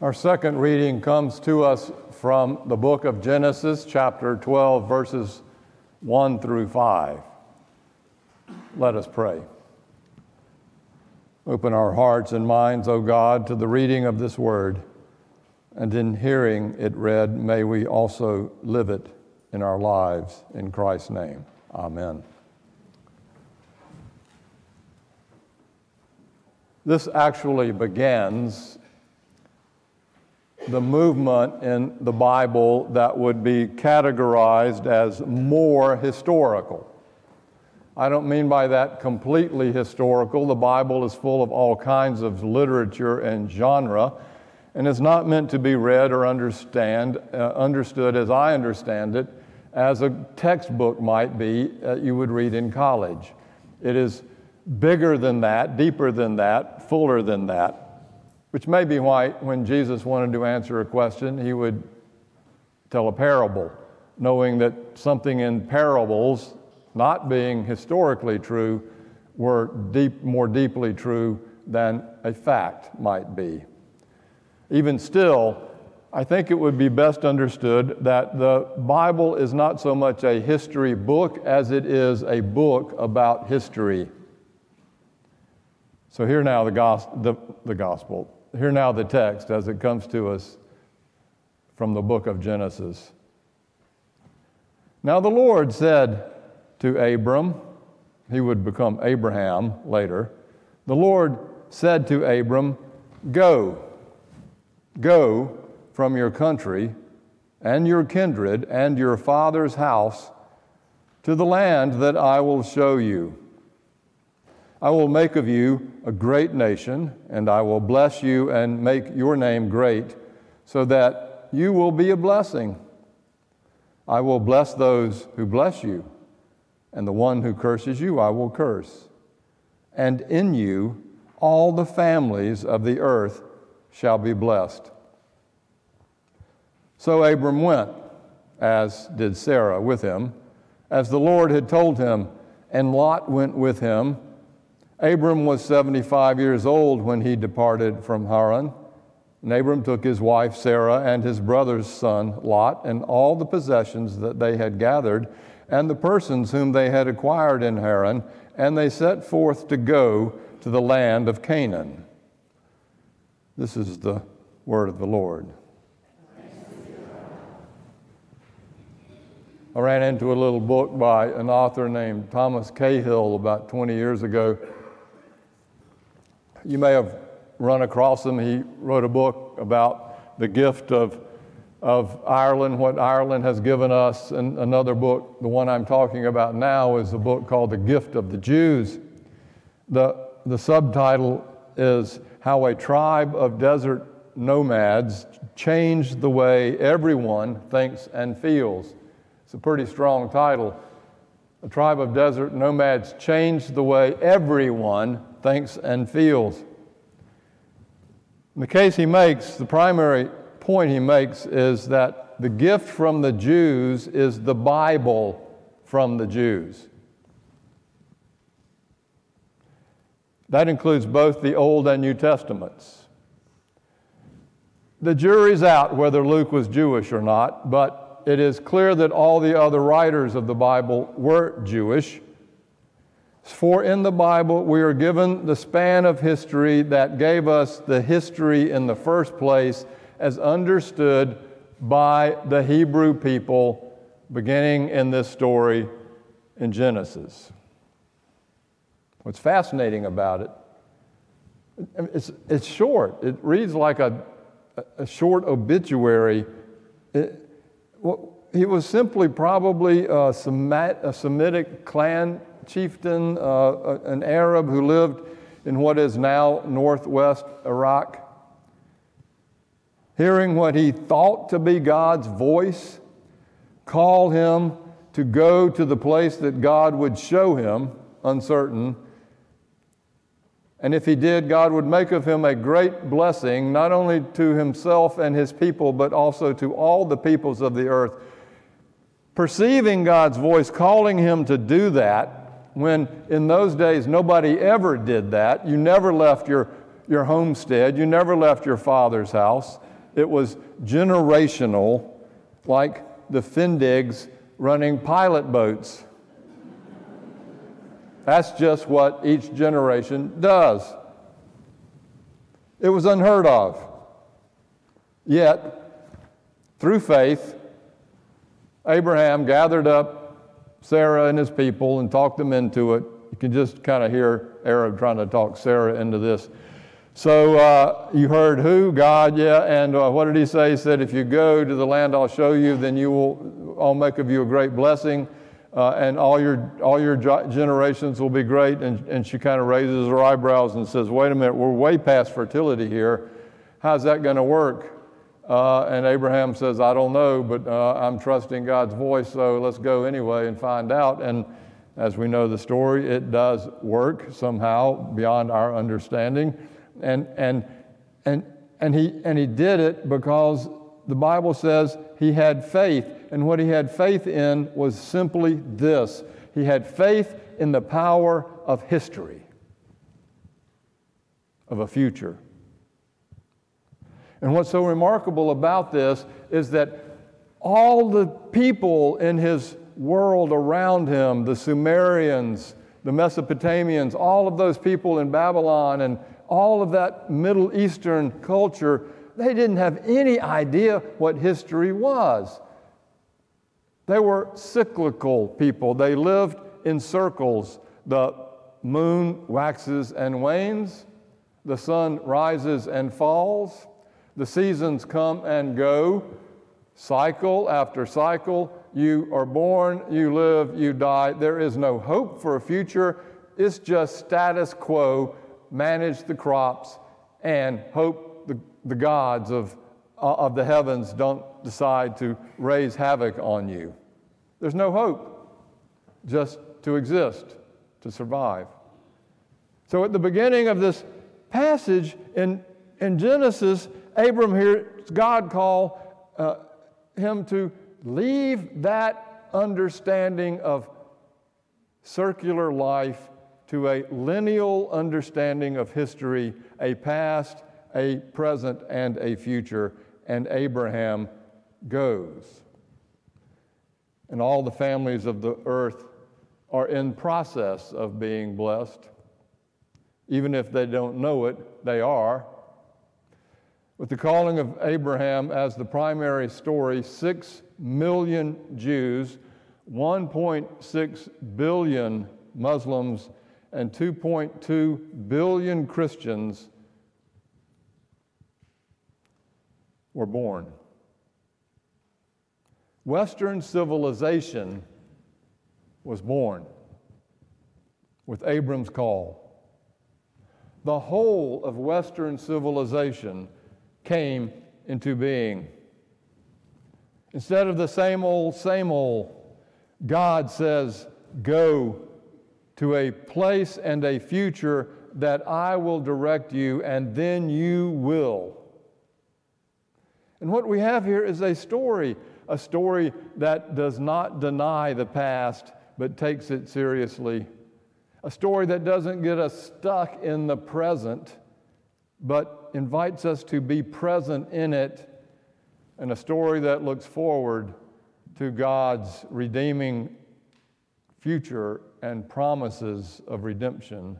Our second reading comes to us from the book of Genesis, chapter 12, verses 1 through 5. Let us pray. Open our hearts and minds, O God, to the reading of this word, and in hearing it read, may we also live it in our lives. In Christ's name, amen. This actually begins the movement in the Bible that would be categorized as more historical. I don't mean by that completely historical. The Bible is full of all kinds of literature and genre, and it's not meant to be read or understood as I understand it, as a textbook might be you would read in college. It is bigger than that, deeper than that, fuller than that. Which may be why when Jesus wanted to answer a question, he would tell a parable, knowing that something in parables, not being historically true, were more deeply true than a fact might be. Even still, I think it would be best understood that the Bible is not so much a history book as it is a book about history. So hear now the gospel. Hear now the text as it comes to us from the book of Genesis. Now the Lord said to Abram, he would become Abraham later. The Lord said to Abram, Go from your country and your kindred and your father's house to the land that I will show you. I will make of you a great nation, and I will bless you and make your name great, so that you will be a blessing. I will bless those who bless you, and the one who curses you I will curse. And in you all the families of the earth shall be blessed. So Abram went, as did Sarah with him, as the Lord had told him, and Lot went with him. Abram was 75 years old when he departed from Haran, and Abram took his wife Sarah and his brother's son Lot and all the possessions that they had gathered and the persons whom they had acquired in Haran, and they set forth to go to the land of Canaan. This is the word of the Lord. I ran into a little book by an author named Thomas Cahill about 20 years ago. You may have run across him. He wrote a book about the gift of Ireland, what Ireland has given us. And another book, the one I'm talking about now, is a book called The Gift of the Jews. The subtitle is How a Tribe of Desert Nomads Changed the Way Everyone Thinks and Feels. It's a pretty strong title. A tribe of desert nomads changed the way everyone thinks and feels. In the case he makes, the primary point he makes is that the gift from the Jews is the Bible from the Jews. That includes both the Old and New Testaments. The jury's out whether Luke was Jewish or not, but it is clear that all the other writers of the Bible were Jewish. For in the Bible we are given the span of history that gave us the history in the first place as understood by the Hebrew people beginning in this story in Genesis. What's fascinating about it, it's short. It reads like a short obituary. He was simply probably a Semitic clan chieftain, an Arab who lived in what is now northwest Iraq. Hearing what he thought to be God's voice call him to go to the place that God would show him, uncertain. And if he did, God would make of him a great blessing, not only to himself and his people, but also to all the peoples of the earth. Perceiving God's voice calling him to do that, when in those days nobody ever did that. You never left your homestead. You never left your father's house. It was generational, like the Fendigs running pilot boats. That's just what each generation does. It was unheard of. Yet, through faith, Abraham gathered up Sarah and his people and talked them into it. You can just kind of hear Arab trying to talk Sarah into this. So you heard who? God, yeah. And what did he say? He said, if you go to the land I'll show you, then you will, I'll make of you a great blessing. And all your generations will be great. And she kind of raises her eyebrows and says, wait a minute, we're way past fertility here. How's that going to work? And Abraham says, I don't know, but I'm trusting God's voice, so let's go anyway and find out. And as we know the story, it does work somehow beyond our understanding. And he did it because the Bible says he had faith. And what he had faith in was simply this. He had faith in the power of history, of a future. And what's so remarkable about this is that all the people in his world around him, the Sumerians, the Mesopotamians, all of those people in Babylon and all of that Middle Eastern culture, they didn't have any idea what history was. They were cyclical people. They lived in circles. The moon waxes and wanes. The sun rises and falls. The seasons come and go, cycle after cycle. You are born, you live, you die. There is no hope for a future. It's just status quo. Manage the crops and hope the gods of the heavens don't decide to raise havoc on you. There's no hope, just to exist, to survive. So at the beginning of this passage in Genesis, Abram hears God call him to leave that understanding of circular life to a lineal understanding of history, a past, a present, and a future. And Abraham goes. And all the families of the earth are in process of being blessed. Even if they don't know it, they are. With the calling of Abraham as the primary story, 6 million Jews, 1.6 billion Muslims, and 2.2 billion Christians were born. Western civilization was born with Abram's call. The whole of Western civilization came into being. Instead of the same old, God says, go to a place and a future that I will direct you, and then you will. And what we have here is a story that does not deny the past, but takes it seriously. A story that doesn't get us stuck in the present, but invites us to be present in it. And a story that looks forward to God's redeeming future and promises of redemption.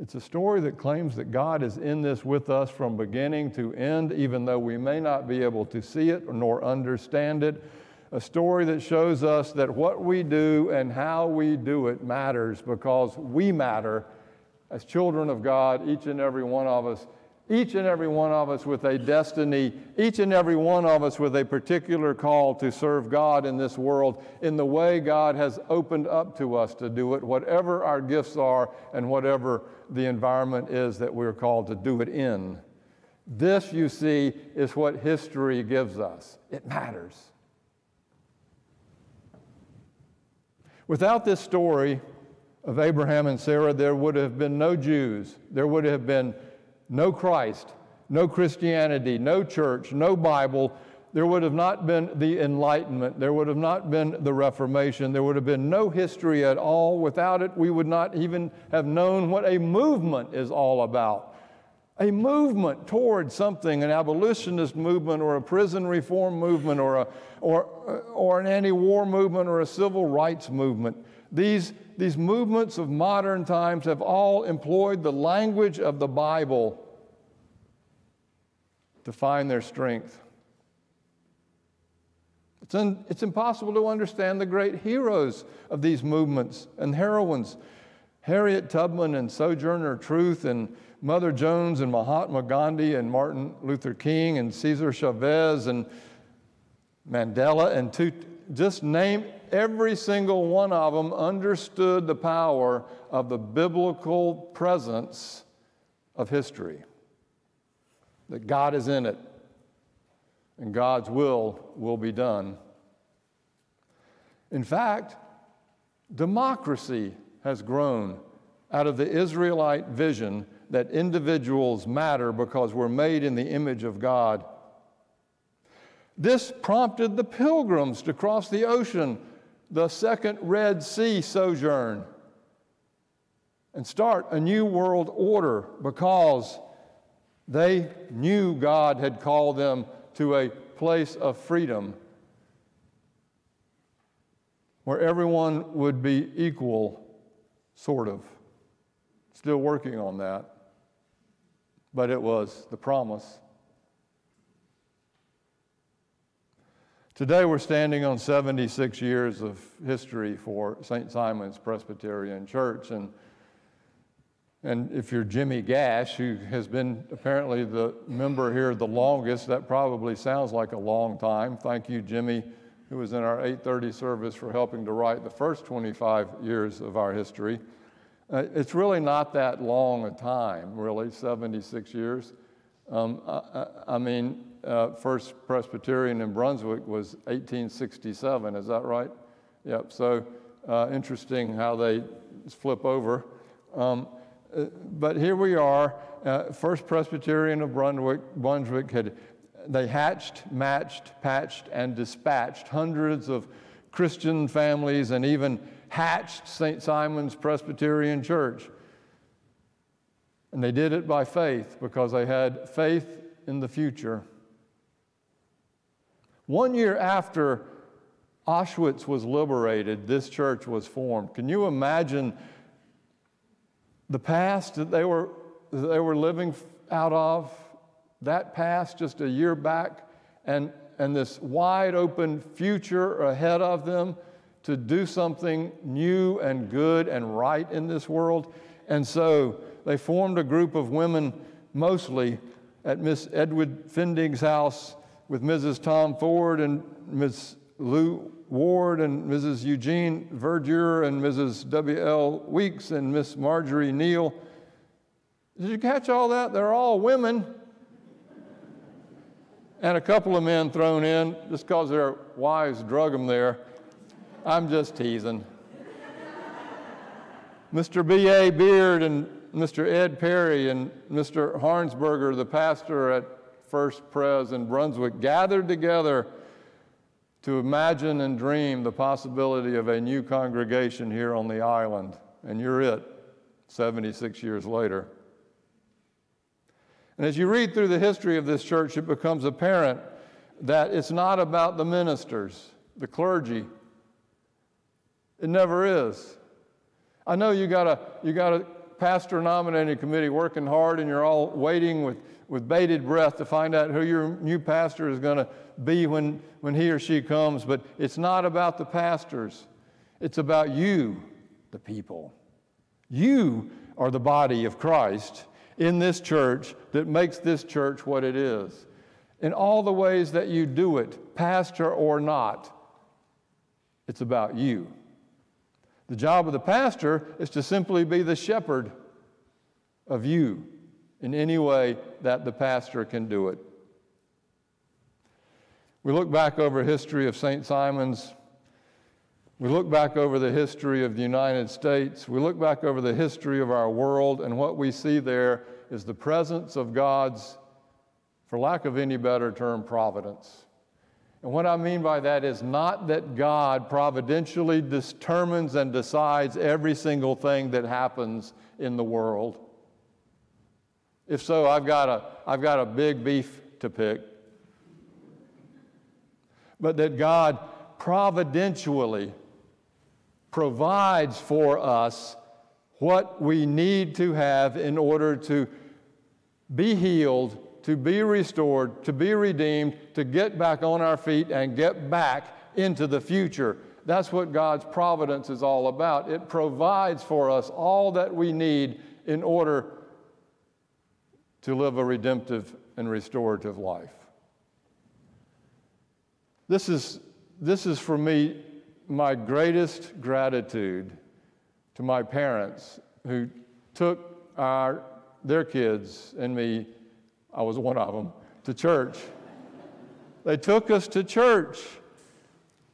It's a story that claims that God is in this with us from beginning to end, even though we may not be able to see it nor understand it. A story that shows us that what we do and how we do it matters, because we matter as children of God, each and every one of us, each and every one of us with a destiny, each and every one of us with a particular call to serve God in this world in the way God has opened up to us to do it, whatever our gifts are and whatever the environment is that we're called to do it in. This, you see, is what history gives us. It matters. Without this story of Abraham and Sarah, there would have been no Jews. There would have been no Christ, no Christianity, no church, no Bible. There would have not been the Enlightenment. There would have not been the Reformation. There would have been no history at all. Without it, we would not even have known what a movement is all about. a movement toward something, an abolitionist movement or a prison reform movement or an anti-war movement or a civil rights movement. These movements of modern times have all employed the language of the Bible to find their strength. It's impossible to understand the great heroes of these movements and heroines. Harriet Tubman and Sojourner Truth and Mother Jones and Mahatma Gandhi and Martin Luther King and Cesar Chavez and Mandela and just name every single one of them understood the power of the biblical presence of history. That God is in it and God's will be done. In fact, democracy has grown out of the Israelite vision that individuals matter because we're made in the image of God. This prompted the pilgrims to cross the ocean, the second Red Sea sojourn, and start a new world order because they knew God had called them to a place of freedom where everyone would be equal, sort of. Still working on that, but it was the promise. Today we're standing on 76 years of history for St. Simon's Presbyterian Church, and if you're Jimmy Gash, who has been apparently the member here the longest, that probably sounds like a long time. Thank you, Jimmy, who was in our 8:30 service, for helping to write the first 25 years of our history. It's really not that long a time, really, 76 years. First Presbyterian in Brunswick was 1867, is that right? Yep, so interesting how they flip over. But here we are, First Presbyterian of Brunswick they hatched, matched, patched, and dispatched hundreds of Christian families and even hatched St. Simon's Presbyterian Church. And they did it by faith because they had faith in the future. 1 year after Auschwitz was liberated, this church was formed. Can you imagine the past that they were living out of? That past just a year back and this wide open future ahead of them, to do something new and good and right in this world. And so they formed a group of women, mostly at Miss Edward Fendig's house, with Mrs. Tom Ford and Miss Lou Ward and Mrs. Eugene Verdure and Mrs. W.L. Weeks and Miss Marjorie Neal. Did you catch all that? They're all women. And a couple of men thrown in just because their wives drug them there. I'm just teasing. Mr. B.A. Beard and Mr. Ed Perry and Mr. Harnsberger, the pastor at First Pres in Brunswick, gathered together to imagine and dream the possibility of a new congregation here on the island. And you're it, 76 years later. And as you read through the history of this church, it becomes apparent that it's not about the ministers, the clergy. It never is. I know you got a pastor-nominated committee working hard, and you're all waiting with bated breath to find out who your new pastor is going to be when he or she comes, but it's not about the pastors. It's about you, the people. You are the body of Christ in this church that makes this church what it is. In all the ways that you do it, pastor or not, it's about you. The job of the pastor is to simply be the shepherd of you in any way that the pastor can do it. We look back over the history of St. Simon's. We look back over the history of the United States. We look back over the history of our world, and what we see there is the presence of God's, for lack of any better term, providence. And what I mean by that is not that God providentially determines and decides every single thing that happens in the world. If so, I've got a big beef to pick. But that God providentially provides for us what we need to have in order to be healed, to be restored, to be redeemed, to get back on our feet and get back into the future. That's what God's providence is all about. It provides for us all that we need in order to live a redemptive and restorative life. This is for me my greatest gratitude to my parents who took their kids and me, I was one of them, to church. They took us to church,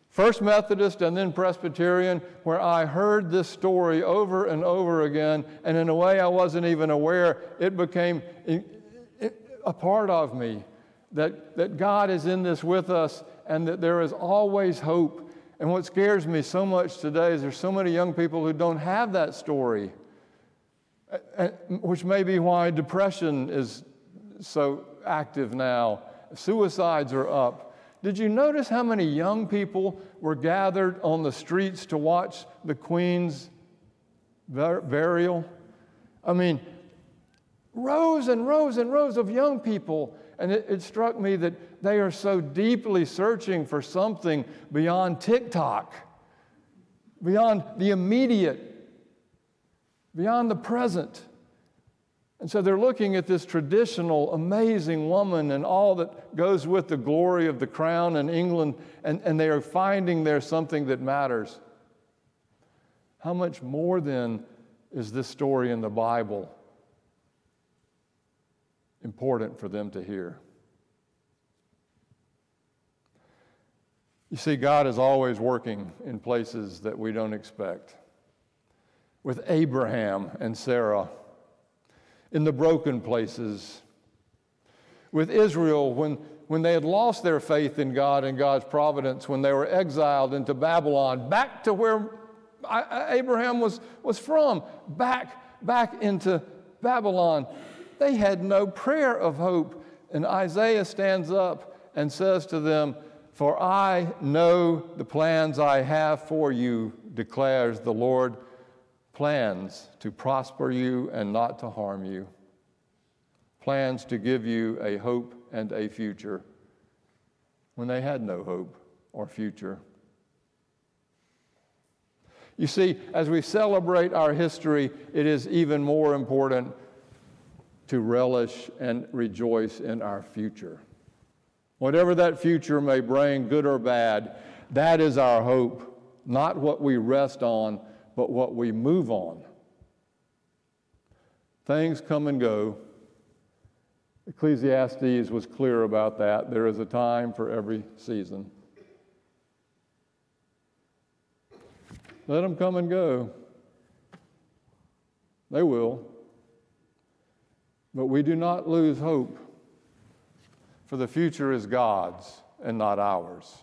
First Methodist and then Presbyterian, where I heard this story over and over again, and in a way I wasn't even aware, it became a part of me, that God is in this with us and that there is always hope. And what scares me so much today is there's so many young people who don't have that story, which may be why depression is so active now. Suicides are up. Did you notice how many young people were gathered on the streets to watch the Queen's burial? I mean, rows and rows and rows of young people. And it struck me that they are so deeply searching for something beyond TikTok, beyond the immediate, beyond the present. And so they're looking at this traditional, amazing woman and all that goes with the glory of the crown in England, and they are finding there something that matters. How much more, then, is this story in the Bible important for them to hear? You see, God is always working in places that we don't expect. With Abraham and Sarah, in the broken places. With Israel, when they had lost their faith in God and God's providence, when they were exiled into Babylon, back to where Abraham was from, back into Babylon. They had no prayer of hope. And Isaiah stands up and says to them, "For I know the plans I have for you, declares the Lord, plans to prosper you and not to harm you, plans to give you a hope and a future," when they had no hope or future. You see, as we celebrate our history, it is even more important to relish and rejoice in our future. Whatever that future may bring, good or bad, that is our hope, not what we rest on, but what we move on. Things come and go. Ecclesiastes was clear about that. There is a time for every season. Let them come and go. They will. But we do not lose hope, for the future is God's and not ours.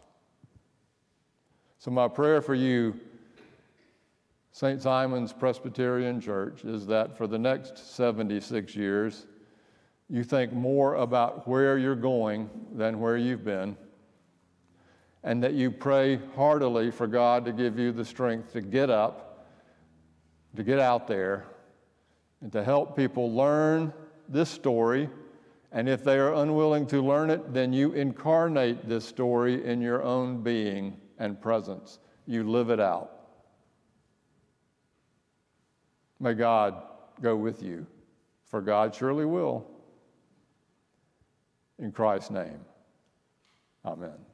So my prayer for you, St. Simon's Presbyterian Church, is that for the next 76 years, you think more about where you're going than where you've been, and that you pray heartily for God to give you the strength to get up, to get out there, and to help people learn this story, and if they are unwilling to learn it, then you incarnate this story in your own being and presence. You live it out. May God go with you, for God surely will. In Christ's name, amen.